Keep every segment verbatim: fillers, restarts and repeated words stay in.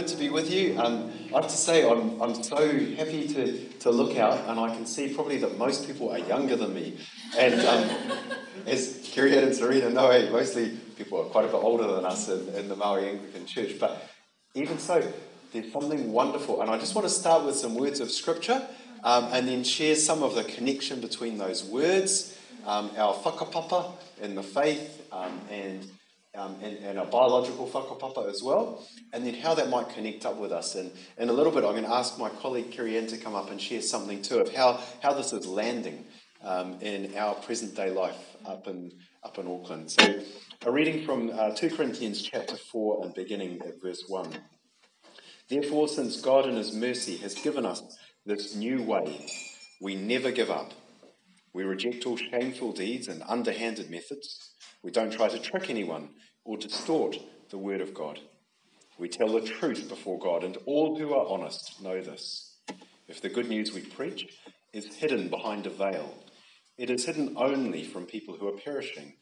good to be with you. Um, I have to say, I'm, I'm so happy to, to look out, and I can see probably that most people are younger than me. And um, as Kerrianne and Serena know, mostly people are quite a bit older than us in, in the Māori Anglican Church. But even so, there's something wonderful. And I just want to start with some words of Scripture, um, and then share some of the connection between those words, um, our whakapapa in the faith, um, and... Um, and, and a biological whakapapa as well, and then how that might connect up with us. And in a little bit, I'm going to ask my colleague Kerrianne to come up and share something too of how, how this is landing um, in our present-day life up in, up in Auckland. So a reading from uh, Second Corinthians chapter four and beginning at verse one. Therefore, since God in his mercy has given us this new way, we never give up. We reject all shameful deeds and underhanded methods. We don't try to trick anyone or distort the word of God. We tell the truth before God, and all who are honest know this. If the good news we preach is hidden behind a veil, it is hidden only from people who are perishing.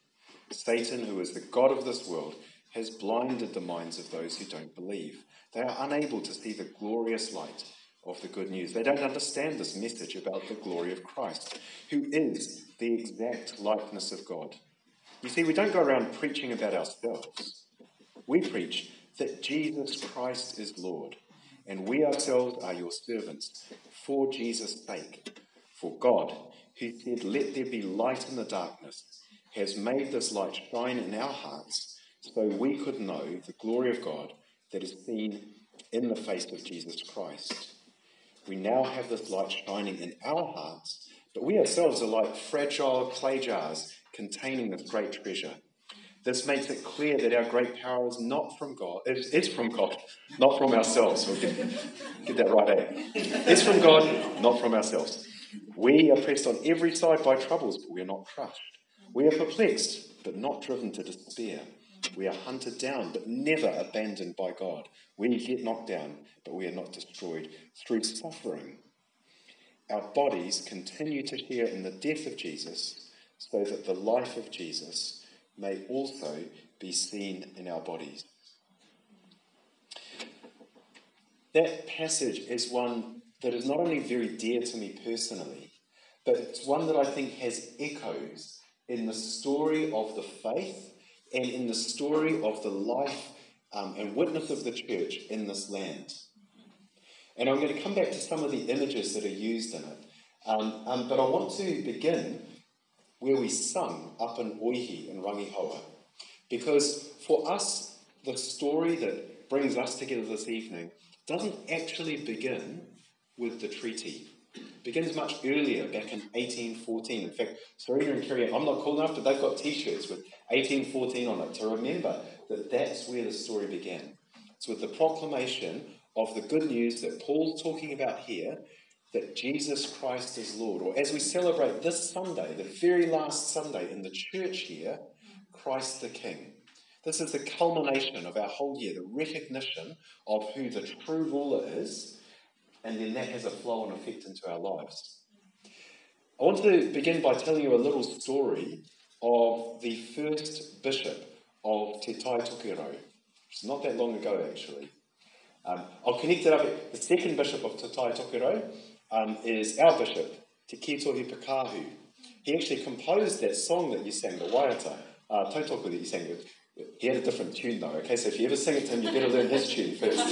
Satan, who is the god of this world, has blinded the minds of those who don't believe. They are unable to see the glorious light of the good news. They don't understand this message about the glory of Christ, who is the exact likeness of God. You see, we don't go around preaching about ourselves. We preach that Jesus Christ is Lord, and we ourselves are your servants for Jesus' sake. For God, who said, "Let there be light in the darkness," has made this light shine in our hearts so we could know the glory of God that is seen in the face of Jesus Christ. We now have this light shining in our hearts, but we ourselves are like fragile clay jars containing this great treasure. This makes it clear that our great power is not from God. It is from God, not from ourselves. We'll get, get that right, eh? It's from God, not from ourselves. We are pressed on every side by troubles, but we are not crushed. We are perplexed, but not driven to despair. We are hunted down, but never abandoned by God. We get knocked down, but we are not destroyed. Through suffering, our bodies continue to share in the death of Jesus, so that the life of Jesus may also be seen in our bodies. That passage is one that is not only very dear to me personally, but it's one that I think has echoes in the story of the faith and in the story of the life um, and witness of the church in this land. And I'm going to come back to some of the images that are used in it, um, um, but I want to begin where we sung up in Oihi in Rangihoua. Because for us, the story that brings us together this evening doesn't actually begin with the treaty. It begins much earlier, back in eighteen fourteen. In fact, Serena and Kerrianne, I'm not cool enough, but they've got T-shirts with eighteen fourteen on it to remember that that's where the story began. It's with the proclamation of the good news that Paul's talking about here, that Jesus Christ is Lord. Or as we celebrate this Sunday, the very last Sunday in the church here, Christ the King. This is the culmination of our whole year, the recognition of who the true ruler is, and then that has a flow and effect into our lives. I want to begin by telling you a little story of the first bishop of Te Tai Tokerau, which is not that long ago, actually. Um, I'll connect it up. The second bishop of Te Tai Tokerau Um, is our bishop, Te Kietohi Pakahu. He actually composed that song that you sang, the Waiata, uh, Totoku that you sang. He had a different tune though, okay? So if you ever sing it to him, you better learn his tune first.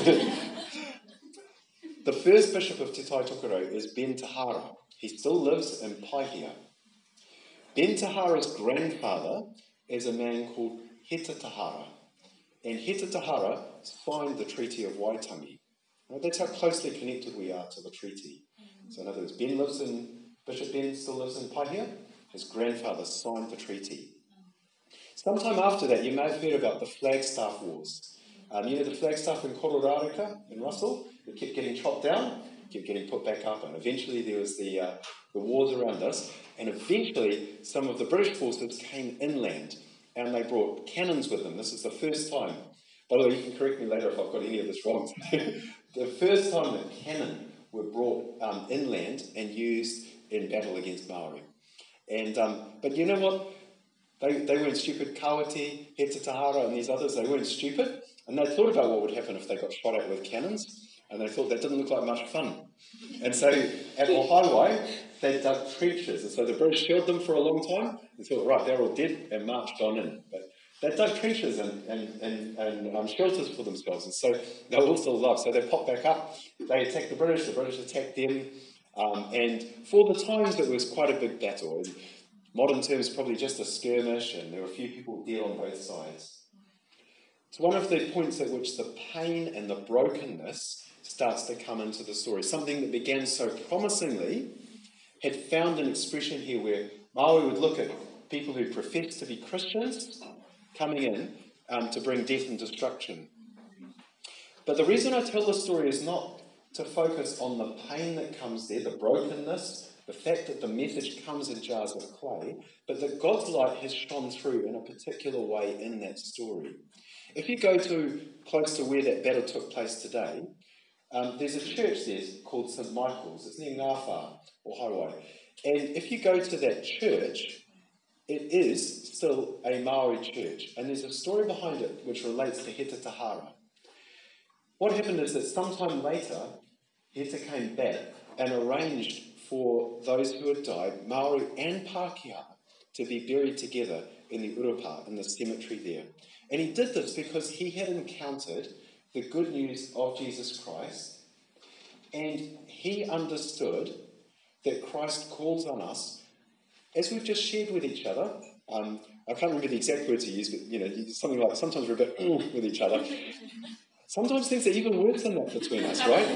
The first bishop of Te Tai Tokerau is Ben Tahara. He still lives in Paihia. Ben Tahara's grandfather is a man called Heta Tāhara. And Heta Tāhara signed the Treaty of Waitangi. Now, that's how closely connected we are to the treaty. So in other words, Ben lives in, Bishop Ben still lives in Paihia. His grandfather signed the treaty. Sometime after that, you may have heard about the Flagstaff Wars. Um, you know the Flagstaff in Kororareka, in Russell? It kept getting chopped down, kept getting put back up, and eventually there was the, uh, the wars around us, and eventually some of the British forces came inland, and they brought cannons with them. This is the first time. By the way, you can correct me later if I've got any of this wrong. The first time that cannon were brought um, inland and used in battle against Maori. And, um, but you know what? They, they weren't stupid. Kawati, Heta Tāhara, and these others, they weren't stupid. And they thought about what would happen if they got shot at with cannons, and they thought that didn't look like much fun. And so at Oihi, they dug trenches. And so the British held them for a long time and thought, right, they're all dead, and marched on in. But they dug trenches and, and, and, and um, shelters for themselves, and so they were all still alive. So they popped back up, they attacked the British, the British attacked them, um, and for the times it was quite a big battle. In modern terms, probably just a skirmish, and there were a few people dead on both sides. It's one of the points at which the pain and the brokenness starts to come into the story. Something that began so promisingly had found an expression here where Māori would look at people who professed to be Christians coming in um, to bring death and destruction. But the reason I tell this story is not to focus on the pain that comes there, the brokenness, the fact that the message comes in jars of clay, but that God's light has shone through in a particular way in that story. If you go to close to where that battle took place today, um, there's a church there called Saint Michael's. It's near Ngawwa, or Harawai. And if you go to that church, it is still a Maori church, and there's a story behind it which relates to Heta Tāhara. What happened is that sometime later, Heta came back and arranged for those who had died, Maori and Pākehā, to be buried together in the Urupa, in the cemetery there. And he did this because he had encountered the good news of Jesus Christ, and he understood that Christ calls on us. As we've just shared with each other, um, I can't remember the exact words he used, but you know, something like sometimes we're a bit mm, with each other. Sometimes things are even worse than that between us, right?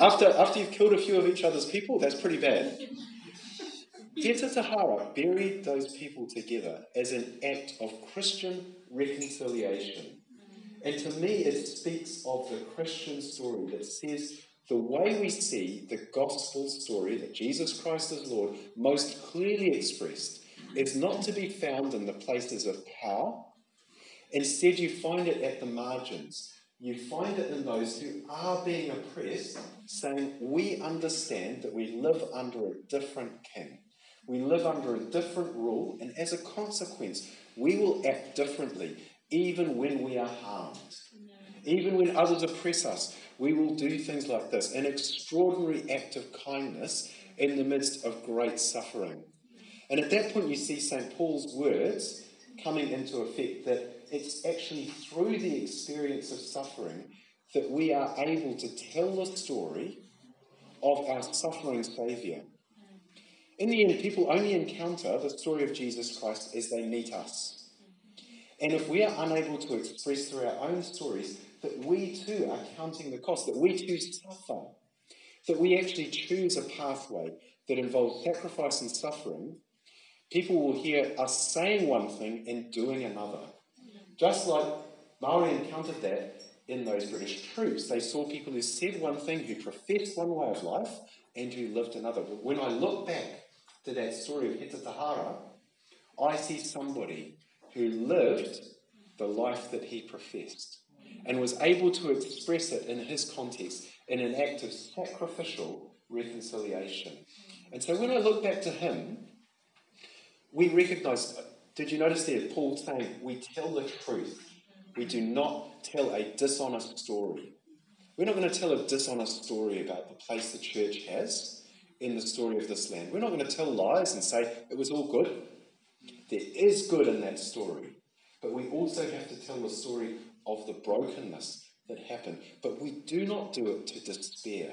after, after you've killed a few of each other's people, that's pretty bad. Heta Tāhara buried those people together as an act of Christian reconciliation. And to me, it speaks of the Christian story that says, the way we see the gospel story that Jesus Christ is Lord most clearly expressed is not to be found in the places of power. Instead, you find it at the margins. You find it in those who are being oppressed, saying, we understand that we live under a different king. We live under a different rule, and as a consequence, we will act differently, even when we are harmed. Even when others oppress us, we will do things like this, an extraordinary act of kindness in the midst of great suffering. And at that point you see Saint Paul's words coming into effect, that it's actually through the experience of suffering that we are able to tell the story of our suffering Saviour. In the end, people only encounter the story of Jesus Christ as they meet us. And if we are unable to express through our own stories that we too are counting the cost, that we too suffer, that we actually choose a pathway that involves sacrifice and suffering, people will hear us saying one thing and doing another. Just like Maori encountered that in those British troops. They saw people who said one thing, who professed one way of life, and who lived another. But when I look back to that story of Heta Tāhara, I see somebody who lived the life that he professed, and was able to express it in his context in an act of sacrificial reconciliation. And so when I look back to him, we recognise, did you notice there Paul saying, we tell the truth. We do not tell a dishonest story. We're not going to tell a dishonest story about the place the church has in the story of this land. We're not going to tell lies and say it was all good. There is good in that story, but we also have to tell the story of the brokenness that happened. But we do not do it to despair.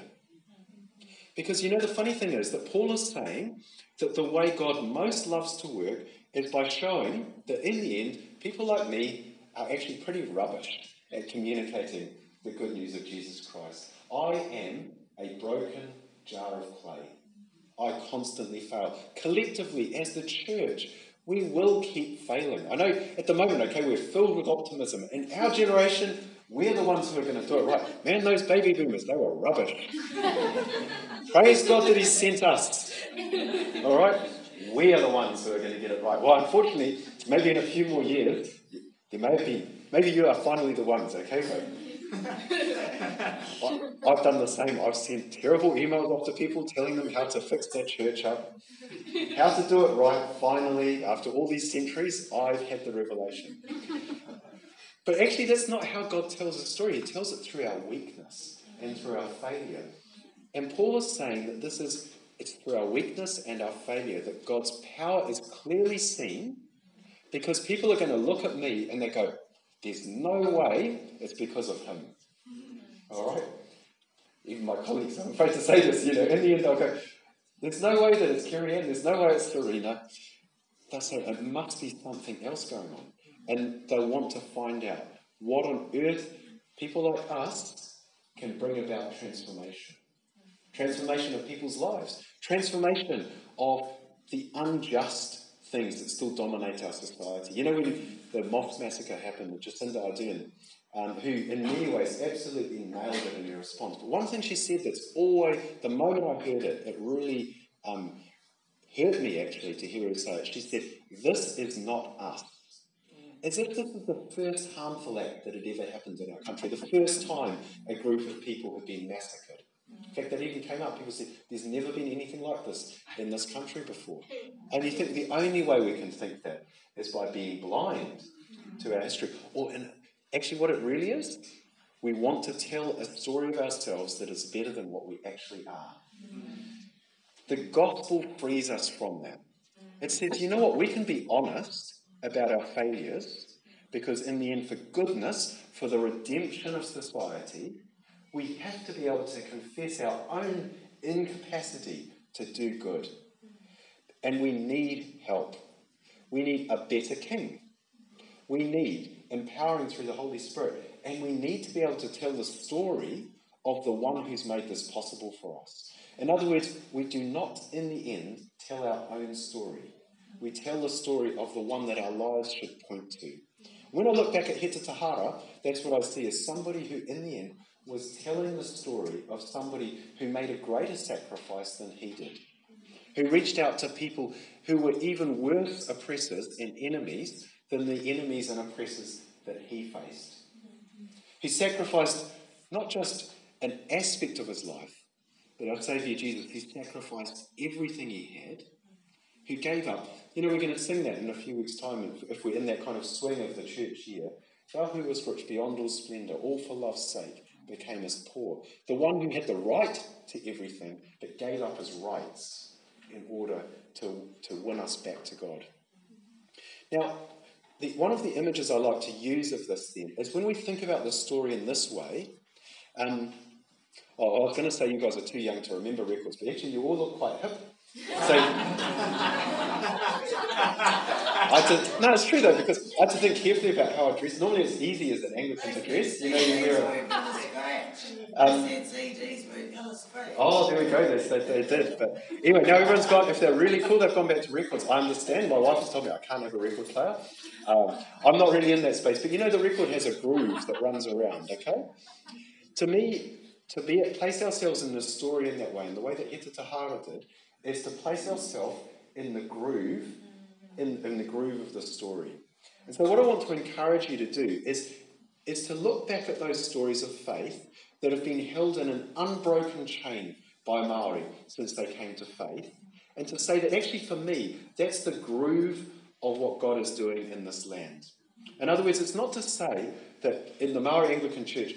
Because, you know, the funny thing is that Paul is saying that the way God most loves to work is by showing that in the end, people like me are actually pretty rubbish at communicating the good news of Jesus Christ. I am a broken jar of clay. I constantly fail. Collectively, as the church, we will keep failing. I know at the moment, okay, we're filled with optimism. In our generation, we're the ones who are going to do it right. Man, those baby boomers, they were rubbish. Praise God that he sent us. All right? We are the ones who are going to get it right. Well, unfortunately, maybe in a few more years, there may be, maybe you are finally the ones, okay? So I, I've done the same. I've sent terrible emails off to people telling them how to fix their church up, how to do it right. Finally, after all these centuries, I've had the revelation. But actually, that's not how God tells the story. He tells it through our weakness and through our failure. And Paul is saying that this is it's through our weakness and our failure that God's power is clearly seen, because people are going to look at me and they go, there's no way it's because of him. All right? Even my colleagues, I'm afraid to say this, you know, in the end they'll go, there's no way that it's Kerry Ann, there's no way it's Serena. They'll say, it must be something else going on. And they'll want to find out what on earth people like us can bring about transformation. Transformation of people's lives. Transformation of the unjust things that still dominate our society. You know, when the Moffs massacre happened with Jacinda Ardern, um, who in many ways absolutely nailed it in her response. But one thing she said that's always, the moment I heard it, it really um, hurt me actually to hear her say it. She said, this is not us. As if this is the first harmful act that had ever happened in our country. The first time a group of people had been massacred. In fact, that even came up. People said, there's never been anything like this in this country before. And you think the only way we can think that is by being blind to our history. Or, and actually what it really is, we want to tell a story of ourselves that is better than what we actually are. The gospel frees us from that. It says, you know what, we can be honest about our failures, because in the end, for goodness, for the redemption of society, we have to be able to confess our own incapacity to do good. And we need help. We need a better king. We need empowering through the Holy Spirit. And we need to be able to tell the story of the one who's made this possible for us. In other words, we do not, in the end, tell our own story. We tell the story of the one that our lives should point to. When I look back at Heta Tāhara, that's what I see, as somebody who, in the end, was telling the story of somebody who made a greater sacrifice than he did, who reached out to people who were even worse oppressors and enemies than the enemies and oppressors that he faced. He sacrificed not just an aspect of his life, but our Saviour Jesus, he sacrificed everything he had, who gave up. You know, we're going to sing that in a few weeks' time if we're in that kind of swing of the church year. Thou who was rich beyond all splendour, all for love's sake, became as poor. The one who had the right to everything, but gave up his rights in order to, to win us back to God. Now, the, one of the images I like to use of this then is when we think about the story in this way. Um, oh, I was going to say you guys are too young to remember records, but actually you all look quite hip. So, I just, no, it's true though, because I had to think carefully about how I dress. Normally it's easy as an Anglican to dress. You know, you wear a... Um, oh, there we go, they, they did. But anyway, now everyone's got, if they're really cool, they've gone back to records. I understand, my wife has told me I can't have a record player. Um, I'm not really in that space, but you know the record has a groove that runs around, okay? To me, to be place ourselves in the story in that way, in the way that Heta Tāhara did, is to place ourselves in the groove, in, in the groove of the story. And so what I want to encourage you to do is, is to look back at those stories of faith that have been held in an unbroken chain by Māori since they came to faith, and to say that actually for me, that's the groove of what God is doing in this land. In other words, it's not to say that in the Māori Anglican Church,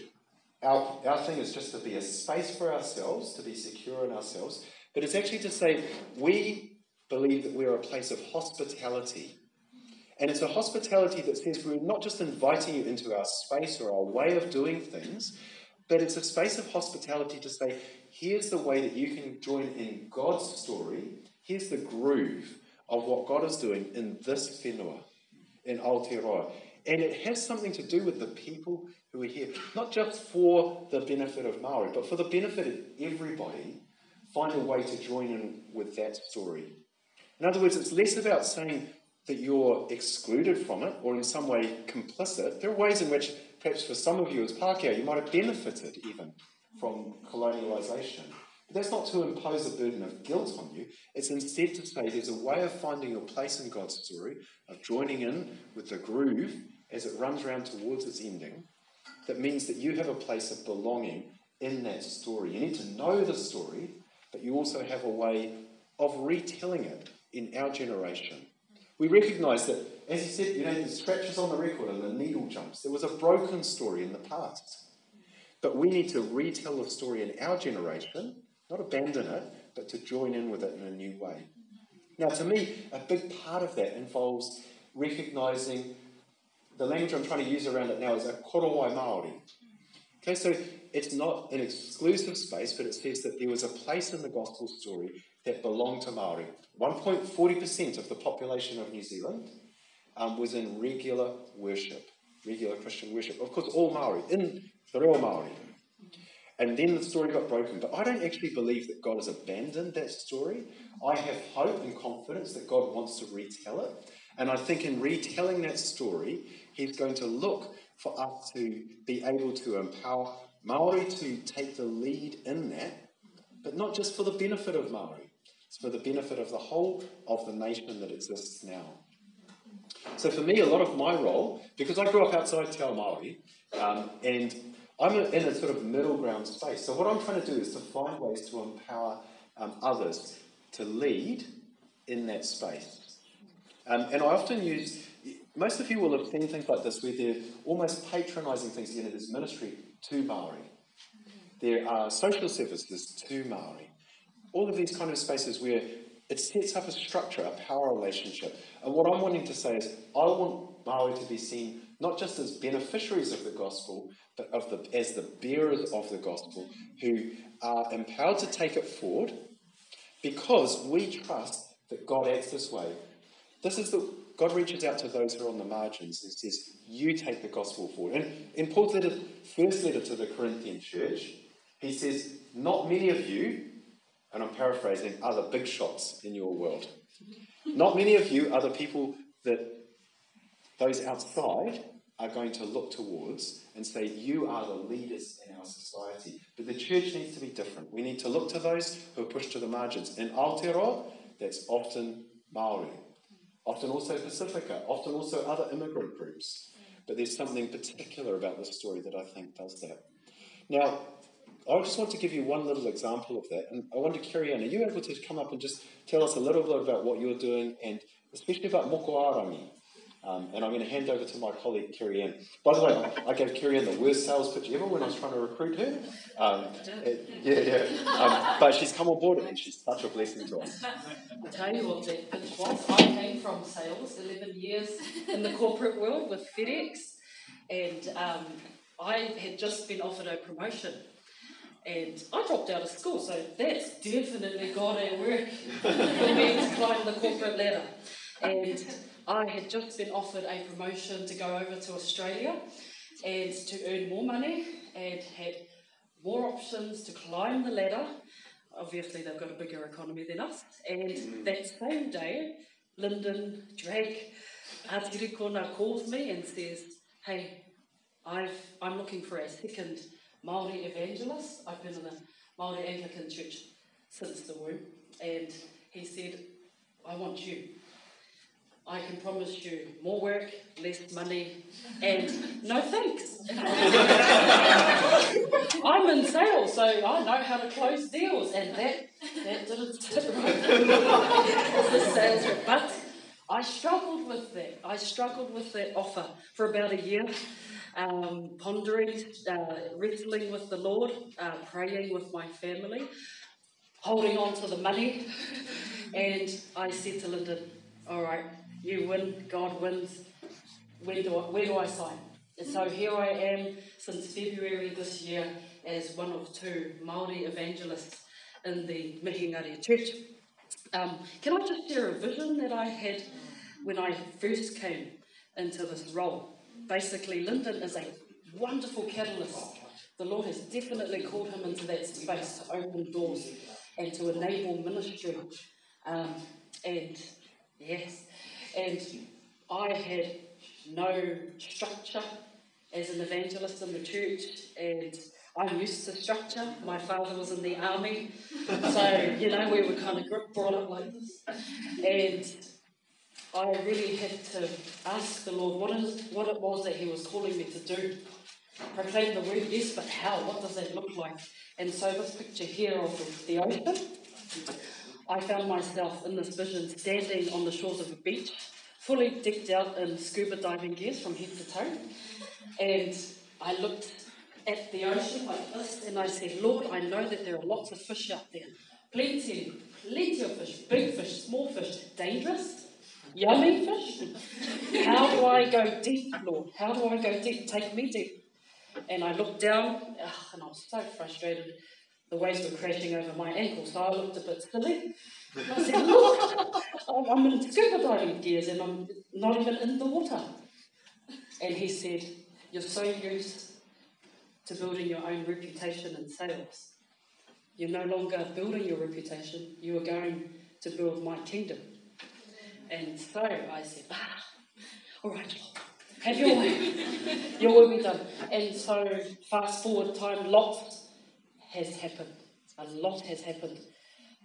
our, our thing is just to be a space for ourselves, to be secure in ourselves, but it's actually to say we believe that we're a place of hospitality. And it's a hospitality that says we're not just inviting you into our space or our way of doing things, but it's a space of hospitality to say, here's the way that you can join in God's story. Here's the groove of what God is doing in this whenua, in Aotearoa. And it has something to do with the people who are here, not just for the benefit of Māori, but for the benefit of everybody. Find a way to join in with that story. In other words, it's less about saying that you're excluded from it or in some way complicit. There are ways in which, perhaps for some of you as Pākehā, you might have benefited even from colonialisation. But that's not to impose a burden of guilt on you. It's instead to say there's a way of finding your place in God's story, of joining in with the groove as it runs around towards its ending, that means that you have a place of belonging in that story. You need to know the story, but you also have a way of retelling it in our generation. We recognise that, as you said, you know, the scratches on the record and the needle jumps. There was a broken story in the past. But we need to retell the story in our generation, not abandon it, but to join in with it in a new way. Now, to me, a big part of that involves recognising the language I'm trying to use around it now is a Korowai Māori. Okay, so it's not an exclusive space, but it says that there was a place in the gospel story that belonged to Māori. one point four zero percent of the population of New Zealand um, was in regular worship, regular Christian worship. Of course, all Māori, in the real Māori. And then the story got broken. But I don't actually believe that God has abandoned that story. I have hope and confidence that God wants to retell it. And I think in retelling that story, he's going to look for us to be able to empower Māori to take the lead in that, but not just for the benefit of Māori. It's for the benefit of the whole of the nation that exists now. So for me, a lot of my role, because I grew up outside Te Ao Māori, um, and I'm in a sort of middle ground space. So what I'm trying to do is to find ways to empower um, others to lead in that space. Um, and I often use, most of you will have seen things like this where they're almost patronising things. You know, there's ministry to Māori. There are social services to Māori. All of these kind of spaces where it sets up a structure, a power relationship. And what I'm wanting to say is I want Māori to be seen not just as beneficiaries of the gospel, but of the, as the bearers of the gospel who are empowered to take it forward because we trust that God acts this way. This is the, God reaches out to those who are on the margins and says, you take the gospel forward. And in Paul's letter, first letter to the Corinthian church, he says, not many of you, and I'm paraphrasing, are the big shots in your world. Not many of you are the people that those outside are going to look towards and say, you are the leaders in our society. But the church needs to be different. We need to look to those who are pushed to the margins. In Aotearoa, that's often Māori, often also Pasifika, often also other immigrant groups. But there's something particular about this story that I think does that. Now, I just want to give you one little example of that. And I want to carry on. Are you able to come up and just tell us a little bit about what you're doing, and especially about Moko Arangi? Um, and I'm going to hand over to my colleague, Kerri Ann. By the way, I gave Kerri Ann the worst sales pitch ever when I was trying to recruit her. Um, it, yeah, yeah. Um, but she's come on board and she's such a blessing to us. I'll tell you what that pitch was. I came from sales, eleven years in the corporate world with FedEx. And um, I had just been offered a promotion. And I dropped out of school, so that's definitely God at work. It means climb the corporate ladder. And I had just been offered a promotion to go over to Australia and to earn more money and had more options to climb the ladder. Obviously, they've got a bigger economy than us. And that same day, Lyndon Drake Adirikona calls me and says, hey, I've, I'm looking for a second Māori evangelist. I've been in the Māori Anglican Church since the womb. And he said, I want you. I can promise you more work, less money, and no thanks. I'm in sales, so I know how to close deals, and that, that didn't sit right. The sales were, but I struggled with that. I struggled with that offer for about a year, um, pondering, uh, wrestling with the Lord, uh, praying with my family, holding on to the money, and I said to Lyndon, all right, you win, God wins, where do, I, where do I sign? And so here I am since February this year as one of two Māori evangelists in the Mihingari Church. Um, can I just share a vision that I had when I first came into this role? Basically, Lyndon is a wonderful catalyst. The Lord has definitely called him into that space to open doors and to enable ministry. Um, and... Yes, and I had no structure as an evangelist in the church, and I'm used to structure. My father was in the army, so, you know, we were kind of brought up like this. And I really had to ask the Lord what, is, what it was that he was calling me to do. proclaim the word, yes, but how? What does that look like? And so this picture here of the ocean, I found myself in this vision standing on the shores of a beach, fully decked out in scuba diving gear from head to toe. And I looked at the ocean like this, and I said, Lord, I know that there are lots of fish out there. Plenty, plenty of fish, big fish, small fish, dangerous, yummy fish. How do I go deep, Lord? How do I go deep? Take me deep. And I looked down, ugh, and I was so frustrated. The waves were crashing over my ankles, so I looked a bit silly. And I said, look, I'm in scuba diving gears, and I'm not even in the water. And he said, you're so used to building your own reputation in sales. You're no longer building your reputation. You are going to build my kingdom. And so I said, ah, all right, have your way. Your will be done. And so fast forward time, lots has happened. A lot has happened.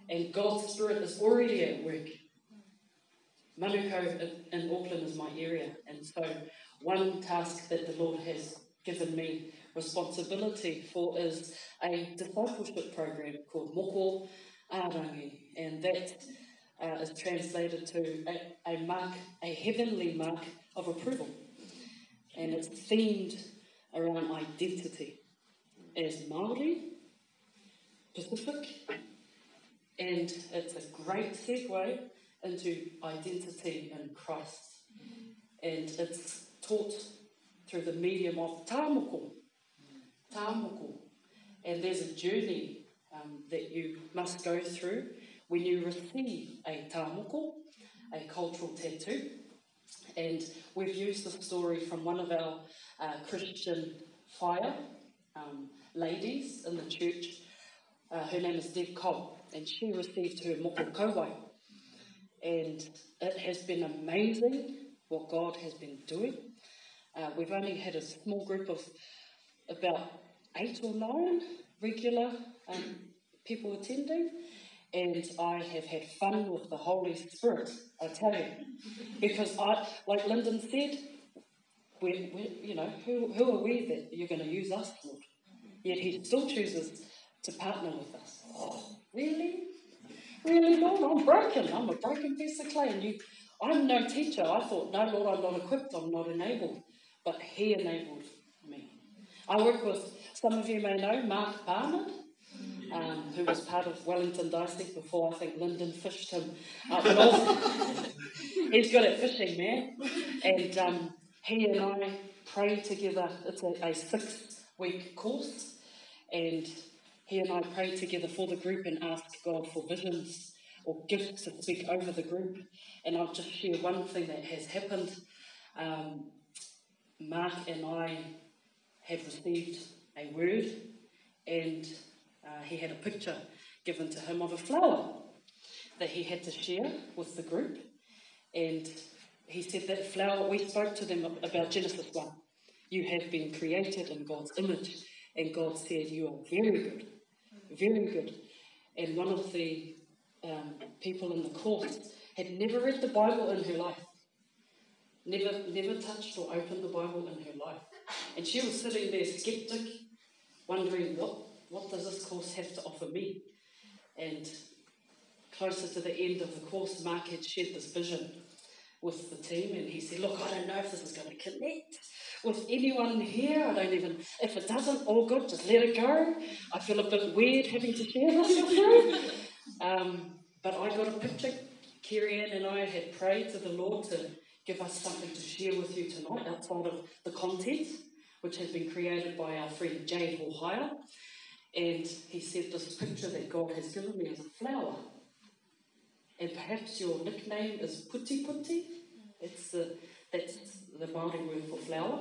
And God's Spirit is already at work. Manukau in, in Auckland is my area. And so one task that the Lord has given me responsibility for is a discipleship program called Moko Arangi. And that uh, is translated to a, a mark, a heavenly mark of approval. And it's themed around identity as Māori, Pacific, and it's a great segue into identity in Christ. And it's taught through the medium of tāmako, tāmoko. And there's a journey um, that you must go through when you receive a tāmako, a cultural tattoo. And we've used the story from one of our uh, Christian fire um, ladies in the church. Uh, her name is Deb Cobb, and she received her moko kōwai. And it has been amazing what God has been doing. Uh, we've only had a small group of about eight or nine regular um, people attending, and I have had fun with the Holy Spirit, I tell you. Because I, like Lyndon said, we're, we're, you know, who, who are we that you're going to use us, Lord? Yet he still chooses to partner with us. Oh, really? Really, Lord? I'm broken. I'm a broken piece of clay. And you, I'm no teacher. I thought, no, Lord, I'm not equipped. I'm not enabled. But he enabled me. I work with, some of you may know, Mark Barnard. Um, who was part of Wellington Dynasty before I think Lyndon fished him up north. He's good at fishing, man. And um, he and I pray together. It's a, a six-week course. And he and I pray together for the group and ask God for visions or gifts to speak over the group. And I'll just share one thing that has happened. Um, Mark and I have received a word, and Uh, he had a picture given to him of a flower that he had to share with the group. And he said that flower, we spoke to them about Genesis one. You have been created in God's image. And God said, you are very good, very good. And one of the um, people in the course had never read the Bible in her life. Never, never touched or opened the Bible in her life. And she was sitting there skeptic, wondering what What does this course have to offer me? And closer to the end of the course, Mark had shared this vision with the team, and he said, look, I don't know if this is going to connect with anyone here. I don't even, if it doesn't, all good, just let it go. I feel a bit weird having to share this with you. Um, but I got a picture. Kerry-Ann and I had prayed to the Lord to give us something to share with you tonight outside of the content, which had been created by our friend Jade O'Higher. And he said, this picture that God has given me is a flower. And perhaps your nickname is puti puti. It's the, that's the Māori word for flower.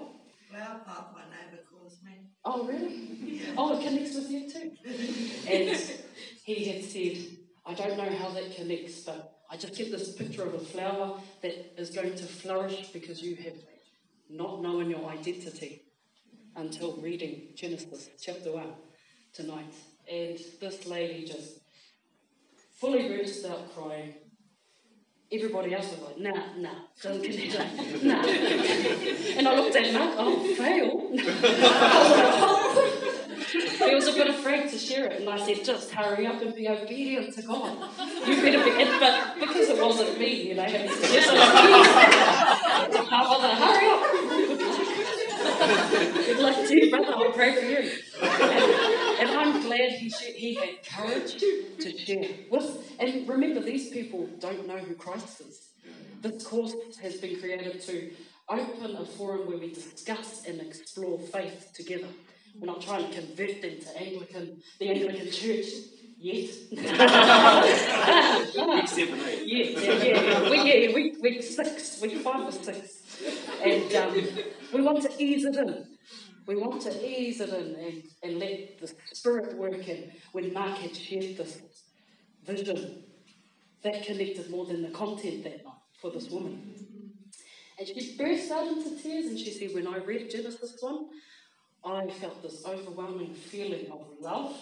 Flower pop, my neighbour calls me. Oh, really? Oh, it connects with you too. And he had said, I don't know how that connects, but I just get this picture of a flower that is going to flourish because you have not known your identity until reading Genesis chapter one. Tonight. And this lady just fully burst out crying. everybody else was like, nah, nah, doesn't connect, like, nah. And I looked at him, like, oh, fail. He was a bit afraid to share it, and I said, just hurry up and be obedient to God. You better be, but because it wasn't me, you know, having suggestions, I was like, hurry up. Good luck to you, brother, I'll pray for you. And, and I'm glad he sh- he had courage to share with, and remember, these people don't know who Christ is. This course has been created to open a forum where we discuss and explore faith together. We're not trying to convert them to Anglican, the Anglican Church yet. Week seven, eight. Yeah, yeah, yeah. We, yeah week, week six, week five or six. And um, we want to ease it in. We want to ease it in and, and let the Spirit work in. When Mark had shared this vision, that connected more than the content that night for this woman. And she burst out into tears and she said, when I read Genesis one, I felt this overwhelming feeling of love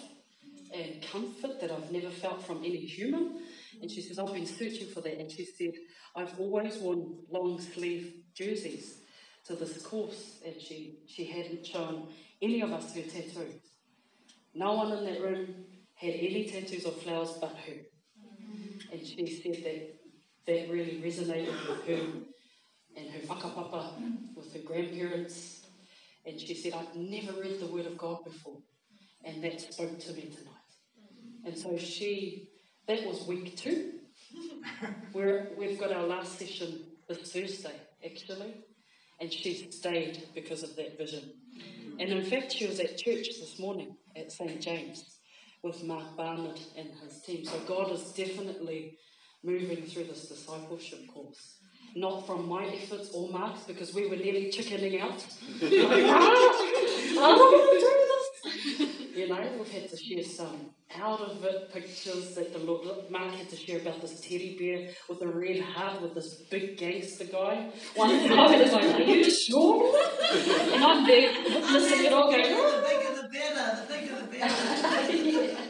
and comfort that I've never felt from any human. And she says, I've been searching for that. And she said, I've always worn long sleeve jerseys to this course. And she, she hadn't shown any of us her tattoo. No one in that room had any tattoos or flowers but her. And she said that that really resonated with her and her whakapapa, with her grandparents. And she said, I've never read the Word of God before. And that spoke to me tonight. And so she, that was week two. We're, we've got our last session this Thursday, actually. And she stayed because of that vision. And in fact, she was at church this morning at Saint James with Mark Barnard and his team. So God is definitely moving through this discipleship course. Not from my efforts or Mark's, because we were nearly chickening out. Like, ah, I don't want to do this. You know, we've had to share some out-of-it pictures that the Lord, Mark had to share about this teddy bear with a red heart with this big gangster guy. One time it was like, are you sure? And I'm there listening it all going, think of the better, think of the better. Yeah.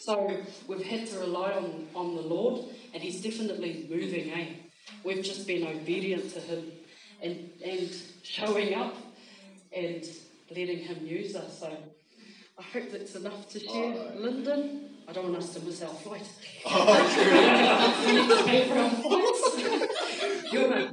So we've had to rely on, on the Lord, and he's definitely moving, eh? We've just been obedient to him and and showing up and letting him use us. So I hope that's enough to share. Oh. Lyndon, I don't want us to miss our flight. Oh, we need to pay for our flights. You're right.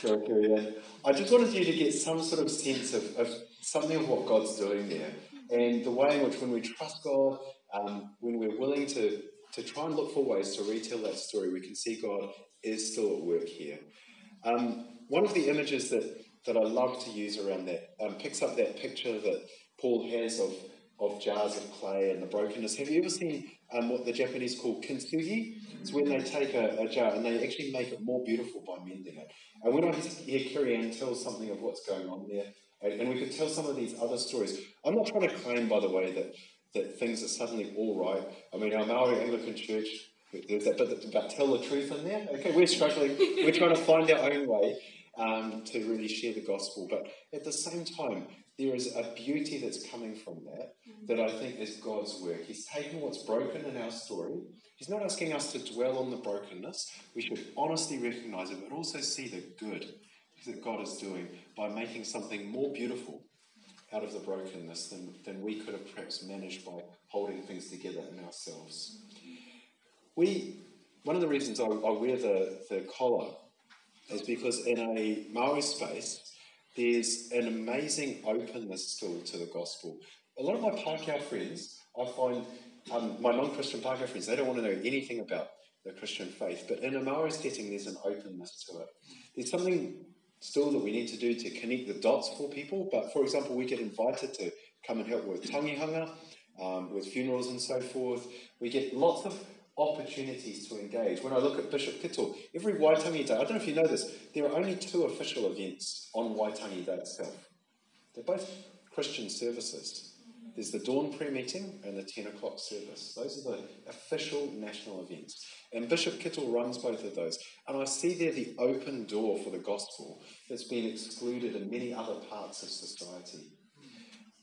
Sure, yeah. I just wanted you to get some sort of sense of, of something of what God's doing there. And the way in which when we trust God, um, when we're willing to, to try and look for ways to retell that story, we can see God is still at work here. Um, one of the images that, that I love to use around that um, picks up that picture that Paul has of, of jars of clay and the brokenness. Have you ever seen um, what the Japanese call kintsugi? It's when they take a, a jar and they actually make it more beautiful by mending it. And when I hear Kerry Ann tell something of what's going on there, and we could tell some of these other stories. I'm not trying to claim, by the way, that, that things are suddenly all right. I mean, our Maori Anglican Church, there's that bit about tell the truth in there. Okay, we're struggling. We're trying to find our own way um, to really share the gospel. But at the same time, there is a beauty that's coming from that that I think is God's work. He's taken what's broken in our story. He's not asking us to dwell on the brokenness. We should honestly recognise it, but also see the good that God is doing by making something more beautiful out of the brokenness than, than we could have perhaps managed by holding things together in ourselves. We, one of the reasons I, I wear the, the collar is because in a Maori space, there's an amazing openness still to the gospel. A lot of my Pākehā friends, I find, um, my non-Christian Pākehā friends, they don't want to know anything about the Christian faith, but in a Maori setting, there's an openness to it. There's something still that we need to do to connect the dots for people, but for example, we get invited to come and help with tangihanga, um, with funerals and so forth. We get lots of opportunities to engage. When I look at Bishop Kittle, every Waitangi Day, I don't know if you know this, there are only two official events on Waitangi Day itself. They're both Christian services. There's the dawn prayer meeting and the ten o'clock service. Those are the official national events. And Bishop Kittle runs both of those. And I see there the open door for the gospel that's been excluded in many other parts of society.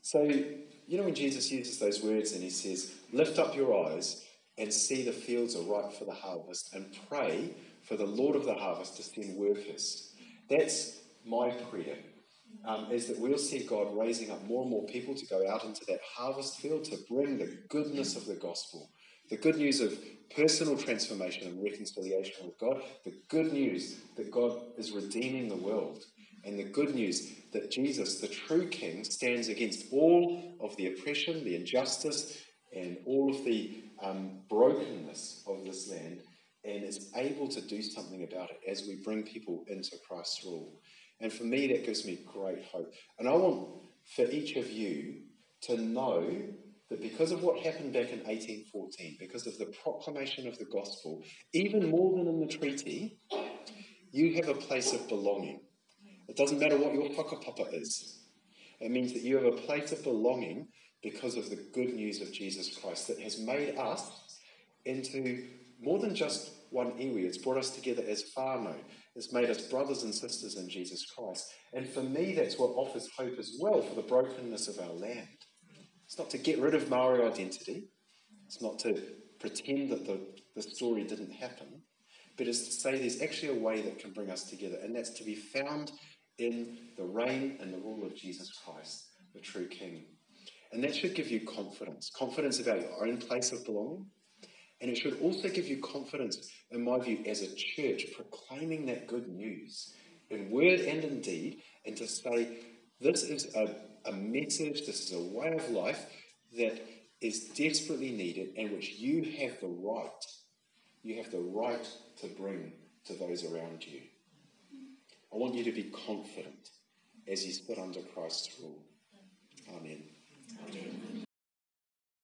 So, you know, when Jesus uses those words and he says, lift up your eyes and see the fields are ripe for the harvest and pray for the Lord of the harvest to send workers. That's my prayer, um, is that we'll see God raising up more and more people to go out into that harvest field to bring the goodness of the gospel, the good news of personal transformation and reconciliation with God, the good news that God is redeeming the world, and the good news that Jesus, the true King, stands against all of the oppression, the injustice, and all of the um, brokenness of this land, and is able to do something about it as we bring people into Christ's rule. And for me, that gives me great hope. And I want for each of you to know that because of what happened back in eighteen fourteen, because of the proclamation of the gospel, even more than in the treaty, you have a place of belonging. It doesn't matter what your whakapapa is. It means that you have a place of belonging because of the good news of Jesus Christ that has made us into more than just one iwi. It's brought us together as whānau. It's made us brothers and sisters in Jesus Christ. And for me, that's what offers hope as well for the brokenness of our land. It's not to get rid of Maori identity. It's not to pretend that the, the story didn't happen. But it's to say there's actually a way that can bring us together. And that's to be found in the reign and the rule of Jesus Christ, the true King. And that should give you confidence. Confidence about your own place of belonging. And it should also give you confidence, in my view, as a church, proclaiming that good news in word and in deed, and to say, this is a, a message, this is a way of life that is desperately needed and which you have the right, you have the right to bring to those around you. I want you to be confident as you sit under Christ's rule. Amen. Amen.